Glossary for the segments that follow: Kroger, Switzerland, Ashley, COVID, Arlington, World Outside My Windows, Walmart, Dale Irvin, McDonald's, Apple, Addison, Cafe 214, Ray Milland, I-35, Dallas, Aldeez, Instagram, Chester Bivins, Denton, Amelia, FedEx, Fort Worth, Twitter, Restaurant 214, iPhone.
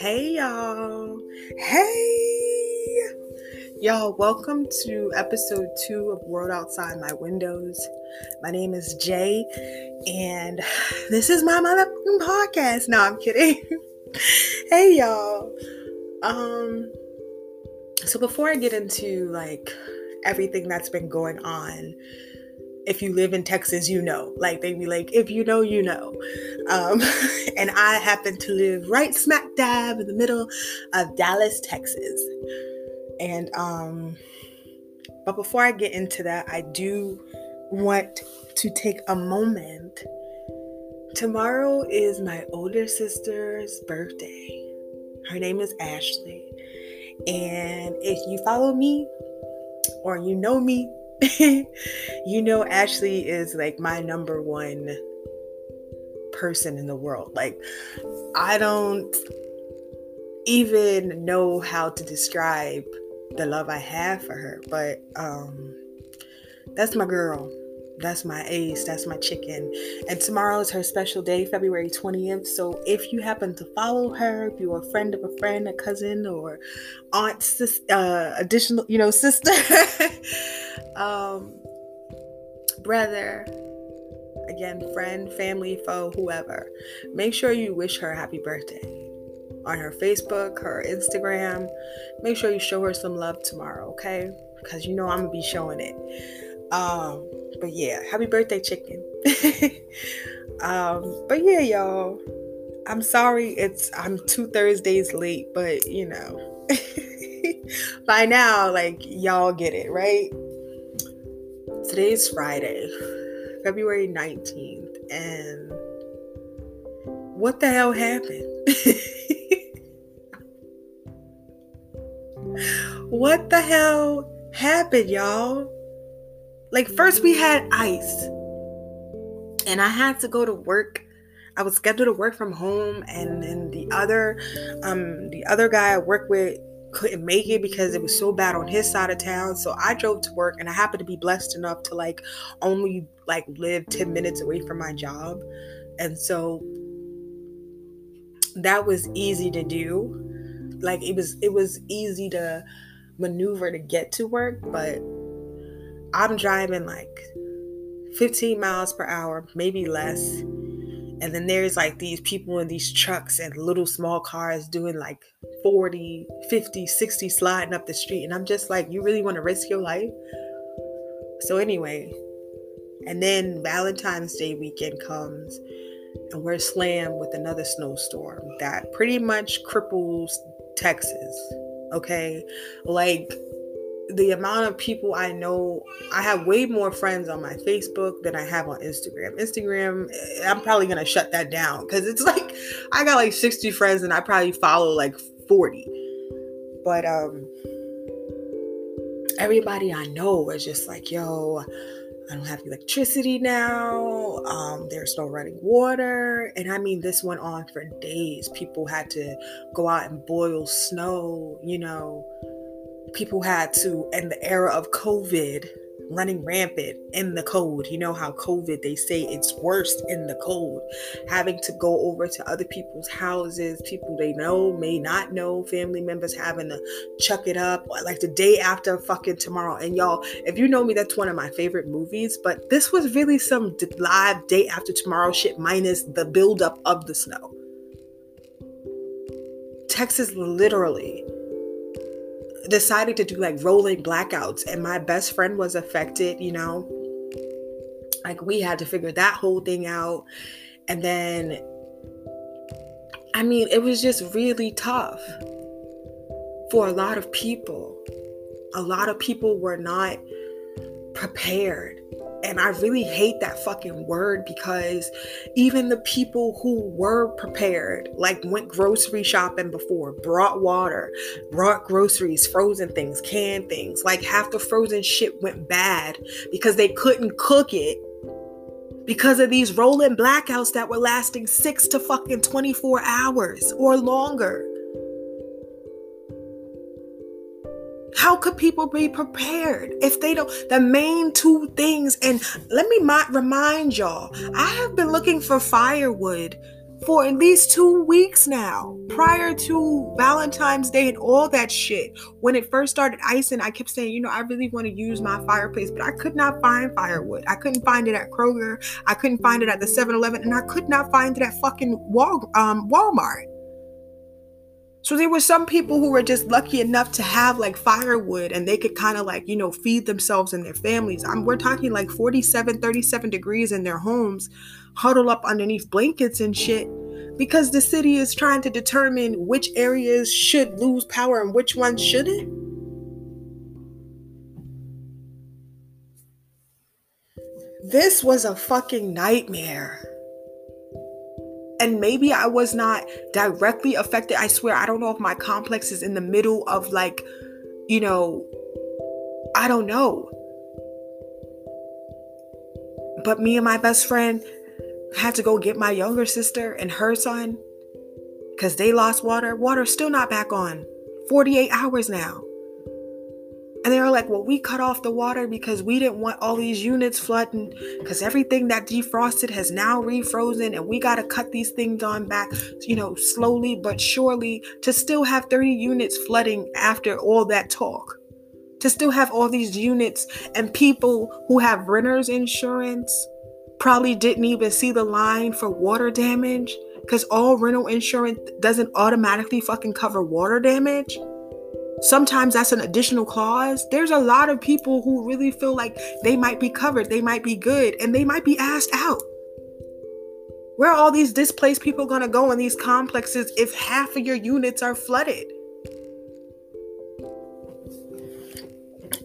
Hey y'all. Hey y'all, welcome to episode 2 of World Outside My Windows. My name is Jay and this is my motherfucking podcast. No, I'm kidding. Hey y'all. So before I get into like everything that's been going on, if you live in Texas, you know, like they be like, if you know, you know. And I happen to live right smack dab in the middle of Dallas, Texas. And, but before I get into that, I do want to take a moment. Tomorrow is my older sister's birthday. Her name is Ashley. And if you follow me or you know me, you know Ashley is like my number one person in the world. Like, I don't even know how to describe the love I have for her, but that's my girl, that's my ace, that's my chicken. And tomorrow is her special day, February 20th. So if you happen to follow her, if you're a friend of a friend, a cousin or aunt, additional, you know, sister, brother, again, friend, family, foe, whoever, make sure you wish her happy birthday on her Facebook, her Instagram. Make sure you show her some love tomorrow, okay? Because you know I'm gonna be showing it. But yeah, happy birthday, chicken. But yeah, y'all, I'm sorry I'm 2 Thursdays late, but you know, by now, like, y'all get it, right? Today's Friday, February 19th, and what the hell happened? What the hell happened, y'all? Like, first we had ice, and I had to go to work. I was scheduled to work from home, and then the other guy I work with couldn't make it because it was so bad on his side of town. So I drove to work, and I happened to be blessed enough to like only like live 10 minutes away from my job, and so that was easy to do. Like, it was easy to maneuver to get to work, but I'm driving like 15 miles per hour, maybe less. And then there's like these people in these trucks and little small cars doing like 40, 50, 60 sliding up the street. And I'm just like, you really want to risk your life? So anyway, and then Valentine's Day weekend comes and we're slammed with another snowstorm that pretty much cripples Texas. Okay. Like, the amount of people I know, I have way more friends on my Facebook than I have on Instagram. Instagram, I'm probably going to shut that down because it's like, I got like 60 friends and I probably follow like 40. But everybody I know is just like, yo, I don't have electricity now. There's no running water. And I mean, this went on for days. People had to go out and boil snow, you know. People had to, in the era of COVID, running rampant in the cold. You know how COVID, they say it's worse in the cold. Having to go over to other people's houses, people they know, may not know, family members having to chuck it up, like the day after fucking tomorrow. And y'all, if you know me, that's one of my favorite movies, but this was really some live day after tomorrow shit minus the buildup of the snow. Texas literally decided to do like rolling blackouts, and my best friend was affected, you know, like we had to figure that whole thing out. And then, I mean, it was just really tough for a lot of people. A lot of people were not prepared, and I really hate that fucking word, because even the people who were prepared, like went grocery shopping before, brought water, brought groceries, frozen things, canned things, like half the frozen shit went bad because they couldn't cook it because of these rolling blackouts that were lasting 6 to fucking 24 hours or longer. How could people be prepared if they don't? The main two things, and let me remind y'all, I have been looking for firewood for at least 2 weeks now. Prior to Valentine's Day and all that shit, when it first started icing, I kept saying, you know, I really want to use my fireplace, but I could not find firewood. I couldn't find it at Kroger. I couldn't find it at the 7-Eleven, and I could not find it at fucking Walmart. So there were some people who were just lucky enough to have like firewood, and they could kind of like, you know, feed themselves and their families. We're talking like 47, 37 degrees in their homes, huddle up underneath blankets and shit, because the city is trying to determine which areas should lose power and which ones shouldn't. This was a fucking nightmare. And maybe I was not directly affected. I swear, I don't know if my complex is in the middle of like, you know, I don't know. But me and my best friend had to go get my younger sister and her son because they lost water. Water's still not back on. 48 hours now. And they were like, well, we cut off the water because we didn't want all these units flooding because everything that defrosted has now refrozen, and we got to cut these things on back, you know, slowly but surely, to still have 30 units flooding after all that talk, to still have all these units and people who have renter's insurance probably didn't even see the line for water damage because all rental insurance doesn't automatically fucking cover water damage. Sometimes that's an additional clause. There's a lot of people who really feel like they might be covered, they might be good, and they might be asked out. Where are all these displaced people going to go in these complexes if half of your units are flooded?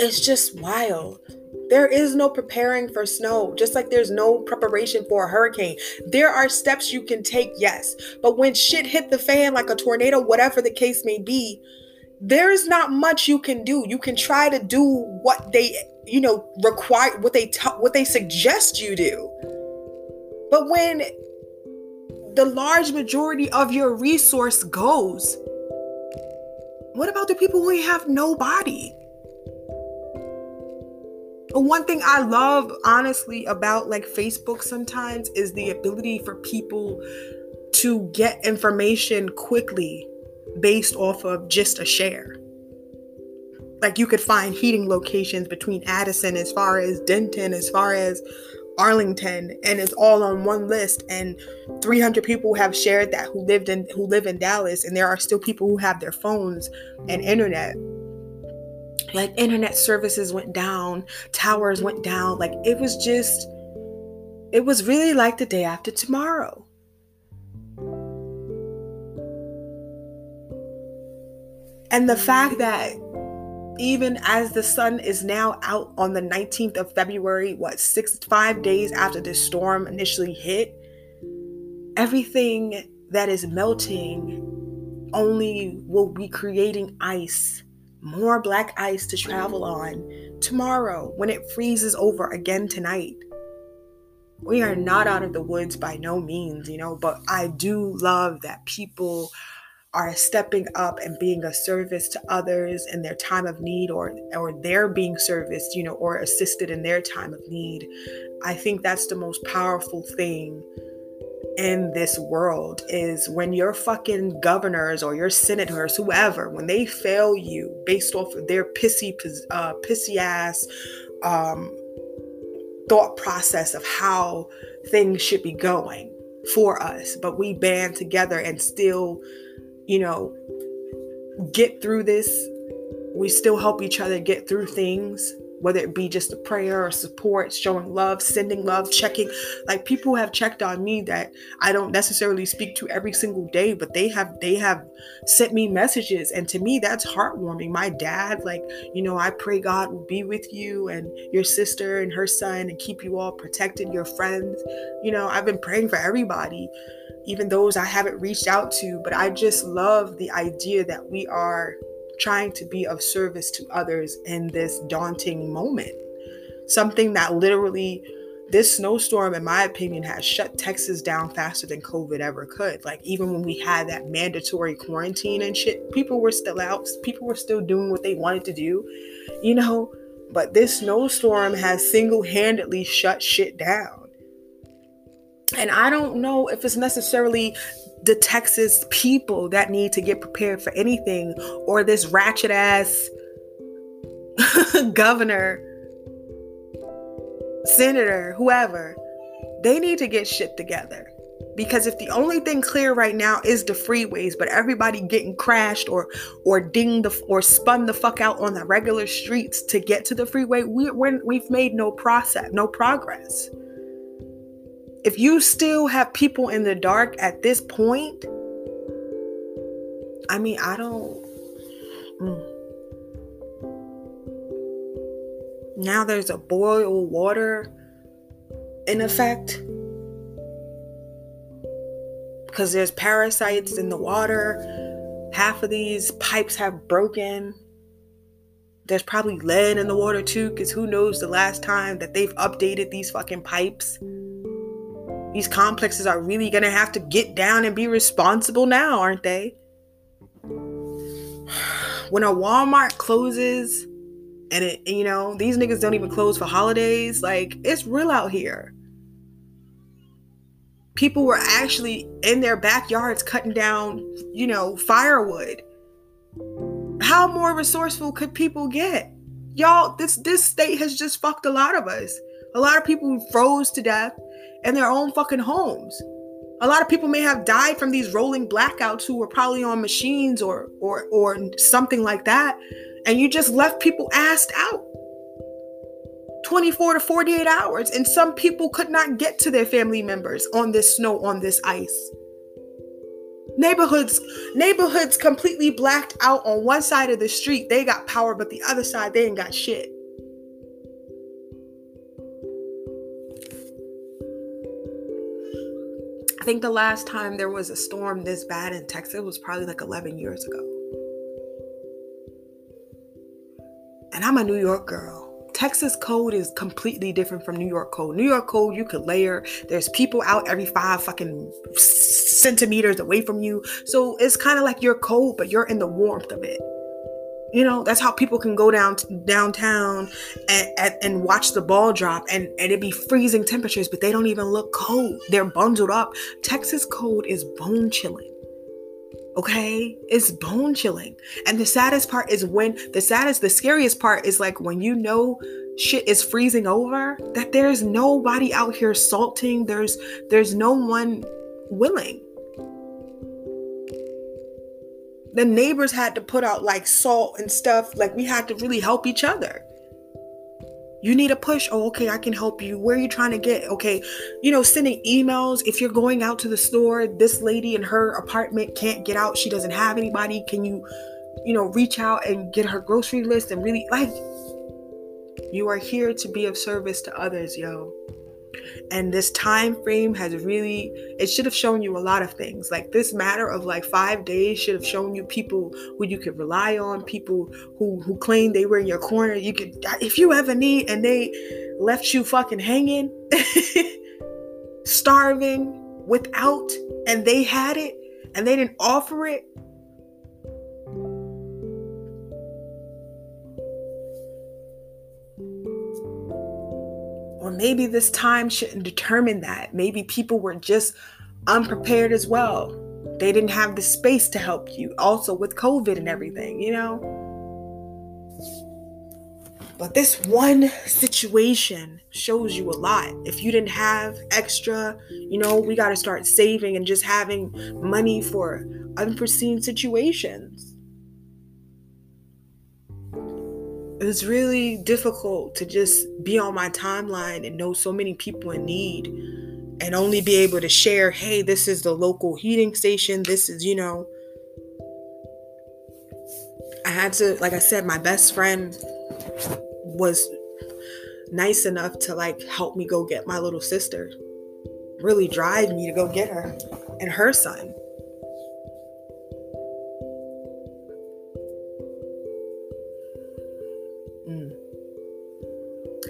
It's just wild. There is no preparing for snow, just like there's no preparation for a hurricane. There are steps you can take, yes, but when shit hit the fan like a tornado, whatever the case may be, there's not much you can do. You can try to do what they, you know, require, what they suggest you do. But when the large majority of your resource goes, what about the people who have nobody? One thing I love, honestly, about like Facebook sometimes is the ability for people to get information quickly, based off of just a share. Like you could find heating locations between Addison, as far as Denton, as far as Arlington, and it's all on one list, and 300 people have shared that who live in Dallas, and there are still people who have their phones and internet. Like internet services went down, towers went down, like it was really like the day after tomorrow. And the fact that even as the sun is now out on the 19th of February, 5 days after this storm initially hit, everything that is melting only will be creating ice, more black ice to travel on tomorrow when it freezes over again tonight. We are not out of the woods by no means, you know, but I do love that people are stepping up and being a service to others in their time of need, or they're being serviced, you know, or assisted in their time of need. I think that's the most powerful thing in this world, is when your fucking governors or your senators, whoever, when they fail you based off of their pissy ass thought process of how things should be going for us, but we band together and still, you know, get through this. We still help each other get through things, whether it be just a prayer or support, showing love, sending love, checking. Like people have checked on me that I don't necessarily speak to every single day, but they have sent me messages, and to me that's heartwarming. My dad, like, you know, I pray God will be with you and your sister and her son and keep you all protected, your friends. You know, I've been praying for everybody, even those I haven't reached out to, but I just love the idea that we are trying to be of service to others in this daunting moment. Something that literally, this snowstorm, in my opinion, has shut Texas down faster than COVID ever could. Like even when we had that mandatory quarantine and shit, people were still out, people were still doing what they wanted to do, you know, but this snowstorm has single-handedly shut shit down. And I don't know if it's necessarily the Texas people that need to get prepared for anything, or this ratchet ass governor, senator, whoever. They need to get shit together. Because if the only thing clear right now is the freeways, but everybody getting crashed or dinged or spun the fuck out on the regular streets to get to the freeway, we've made no progress. If you still have people in the dark at this point, I mean, I don't... Now there's a boil water in effect, because there's parasites in the water. Half of these pipes have broken. There's probably lead in the water too, because who knows the last time that they've updated these fucking pipes. These complexes are really gonna have to get down and be responsible now, aren't they? When a Walmart closes, and it, you know, these niggas don't even close for holidays. Like, it's real out here. People were actually in their backyards cutting down, you know, firewood. How more resourceful could people get? Y'all, this state has just fucked a lot of us. A lot of people froze to death in their own fucking homes. A lot of people may have died from these rolling blackouts who were probably on machines or something like that. And you just left people assed out 24 to 48 hours. And some people could not get to their family members on this snow, on this ice. Neighborhoods completely blacked out on one side of the street. They got power, but the other side, they ain't got shit. I think the last time there was a storm this bad in Texas was probably like 11 years ago. And I'm a New York girl. Texas code is completely different from New York code. New York code, you could layer. There's people out every 5 fucking centimeters away from you. So it's kind of like you're cold, but you're in the warmth of it. You know, that's how people can go downtown and watch the ball drop and it'd be freezing temperatures, but they don't even look cold. They're bundled up. Texas code is bone chilling. Okay, it's bone chilling. And the scariest part is like when you know shit is freezing over, that there's nobody out here salting. There's no one willing. The neighbors had to put out like salt and stuff. Like we had to really help each other. You need a push. Oh, okay, I can help you. Where are you trying to get? Okay, you know, sending emails. If you're going out to the store, this lady in her apartment can't get out. She doesn't have anybody. Can you, you know, reach out and get her grocery list and really, like, you are here to be of service to others, yo. And this time frame has really, it should have shown you a lot of things. Like this matter of like 5 days should have shown you people who you could rely on, people who claim they were in your corner. You could, if you ever need, and they left you fucking hanging, starving, without, and they had it and they didn't offer it. Or maybe this time shouldn't determine that. Maybe people were just unprepared as well. They didn't have the space to help you. Also with COVID and everything, you know. But this one situation shows you a lot. If you didn't have extra, you know, we got to start saving and just having money for unforeseen situations. It was really difficult to just be on my timeline and know so many people in need and only be able to share, hey, this is the local heating station. This is, you know, I had to, like I said, my best friend was nice enough to like help me go get my little sister, really drive me to go get her and her son.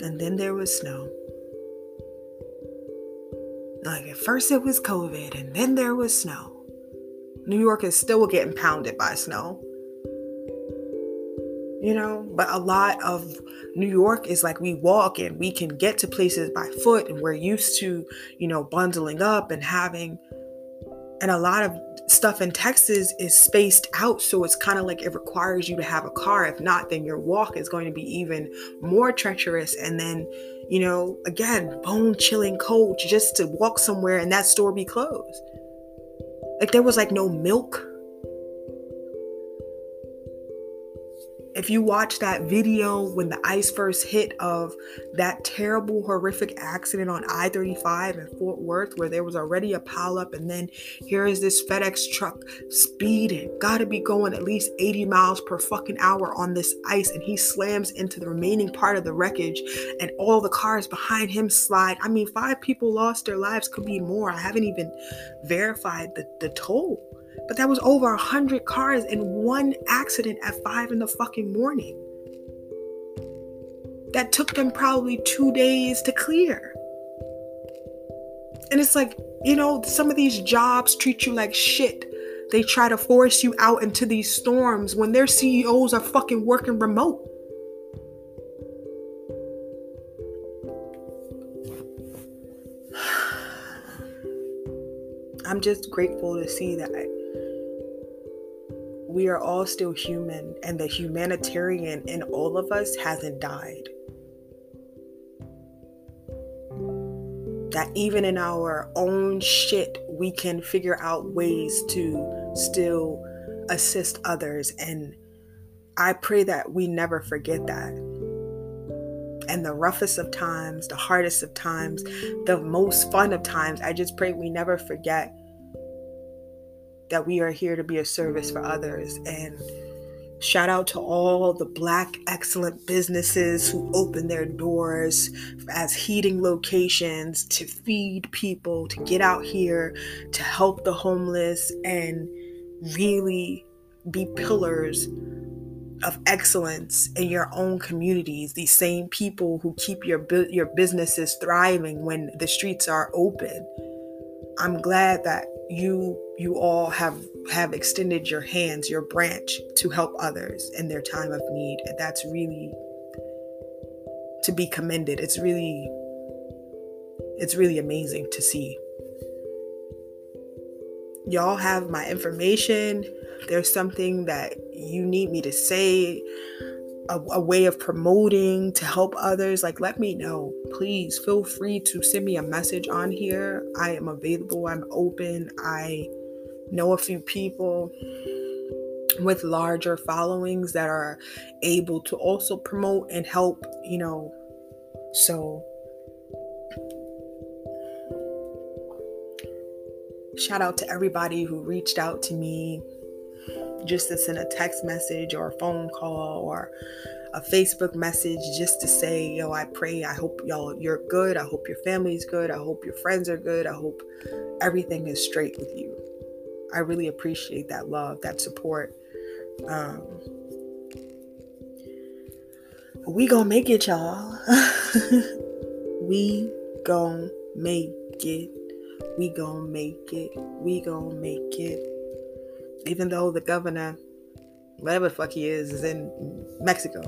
And then there was snow. Like at first it was COVID and then there was snow. New York is still getting pounded by snow. you know. But a lot of New York is like we walk and we can get to places by foot, and we're used to, you know, bundling up and having, and a lot of stuff in Texas is spaced out. So it's kind of like it requires you to have a car. If not, then your walk is going to be even more treacherous. And then, you know, again, bone chilling cold just to walk somewhere and that store be closed. Like there was like no milk. If you watch that video when the ice first hit of that terrible, horrific accident on I-35 in Fort Worth, where there was already a pileup, and then here is this FedEx truck speeding, gotta be going at least 80 miles per fucking hour on this ice, and he slams into the remaining part of the wreckage, and all the cars behind him slide. I mean, 5 people lost their lives, could be more. I haven't even verified the toll. But that was over 100 cars in one accident at 5 in the fucking morning. That took them probably 2 days to clear. And it's like, you know, some of these jobs treat you like shit. They try to force you out into these storms when their CEOs are fucking working remote. I'm just grateful to see that we are all still human, and the humanitarian in all of us hasn't died. That even in our own shit, we can figure out ways to still assist others. And I pray that we never forget that. And the roughest of times, the hardest of times, the most fun of times, I just pray we never forget that we are here to be a service for others. And shout out to all the Black excellent businesses who open their doors as heating locations to feed people, to get out here, to help the homeless, and really be pillars of excellence in your own communities. These same people who keep your businesses thriving when the streets are open. I'm glad that you all have extended your hands, your branch, to help others in their time of need. And that's really to be commended. It's really amazing to see. Y'all have my information. There's something that you need me to say, a way of promoting to help others, like, let me know. Please feel free to send me a message on here. I am available. I'm open. I know a few people with larger followings that are able to also promote and help, you know. So shout out to everybody who reached out to me just to send a text message or a phone call or a Facebook message just to say, yo, I pray, I hope you're good. I hope your family's good. I hope your friends are good. I hope everything is straight with you. I really appreciate that love, that support. We gonna make it, y'all. We gonna make it. We gonna make it. We gonna make it. Even though the governor, whatever the fuck he is in Mexico,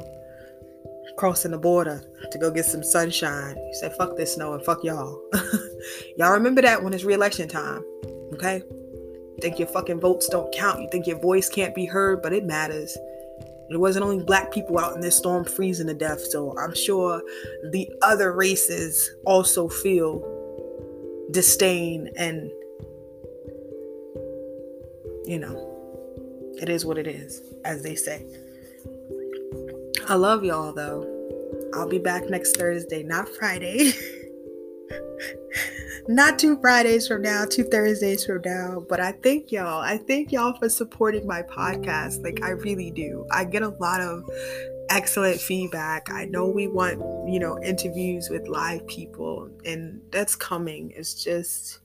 crossing the border to go get some sunshine. He said, fuck this snow and fuck y'all. Y'all remember that when it's re-election time, okay? Think your fucking votes don't count. You think your voice can't be heard, but it matters. It wasn't only Black people out in this storm freezing to death, so I'm sure the other races also feel disdain and, you know, it is what it is, as they say. I love y'all, though. I'll be back next Thursday, not Friday. Not 2 Fridays from now, 2 Thursdays from now. But I thank y'all for supporting my podcast. Like, I really do. I get a lot of excellent feedback. I know we want, you know, interviews with live people, and that's coming. It's just,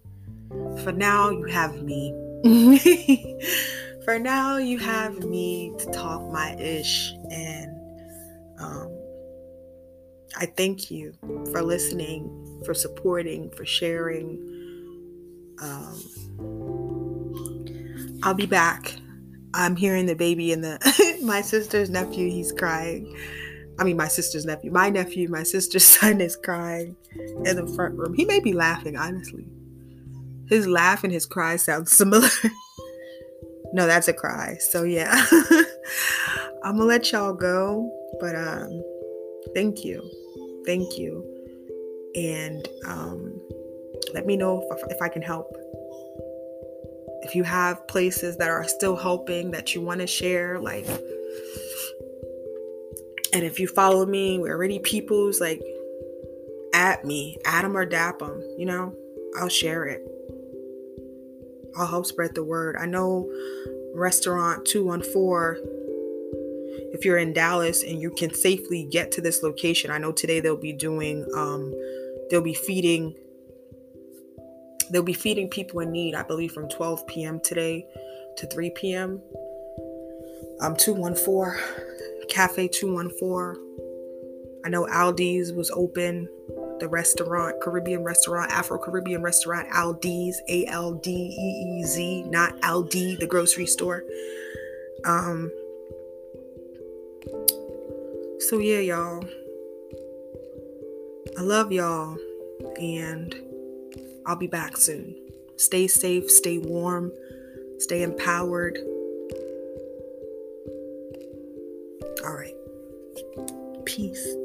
for now, you have me. For now, you have me to talk my ish, and I thank you for listening, for supporting, for sharing. I'll be back I'm hearing the baby and the my sister's nephew, he's crying. I mean, my sister's nephew, my sister's son is crying in the front room. He may be laughing, honestly. His laugh and his cry sound similar. No, that's a cry. So yeah, I'm gonna let y'all go, but thank you, and let me know if I can help. If you have places that are still helping that you want to share, like, and if you follow me, we're already peoples, like, at me, add them or dap them, you know, I'll share it. I'll help spread the word. I know Restaurant 214, if you're in Dallas and you can safely get to this location, I know today they'll be feeding people in need, I believe from 12 p.m. today to 3 p.m. 214, Cafe 214. I know Aldeez was open, the restaurant, Afro-Caribbean restaurant, Aldeez, A-L-D-E-E-Z, not Aldi, the grocery store. So yeah, y'all, I love y'all, and I'll be back soon. Stay safe, stay warm, stay empowered. All right. Peace.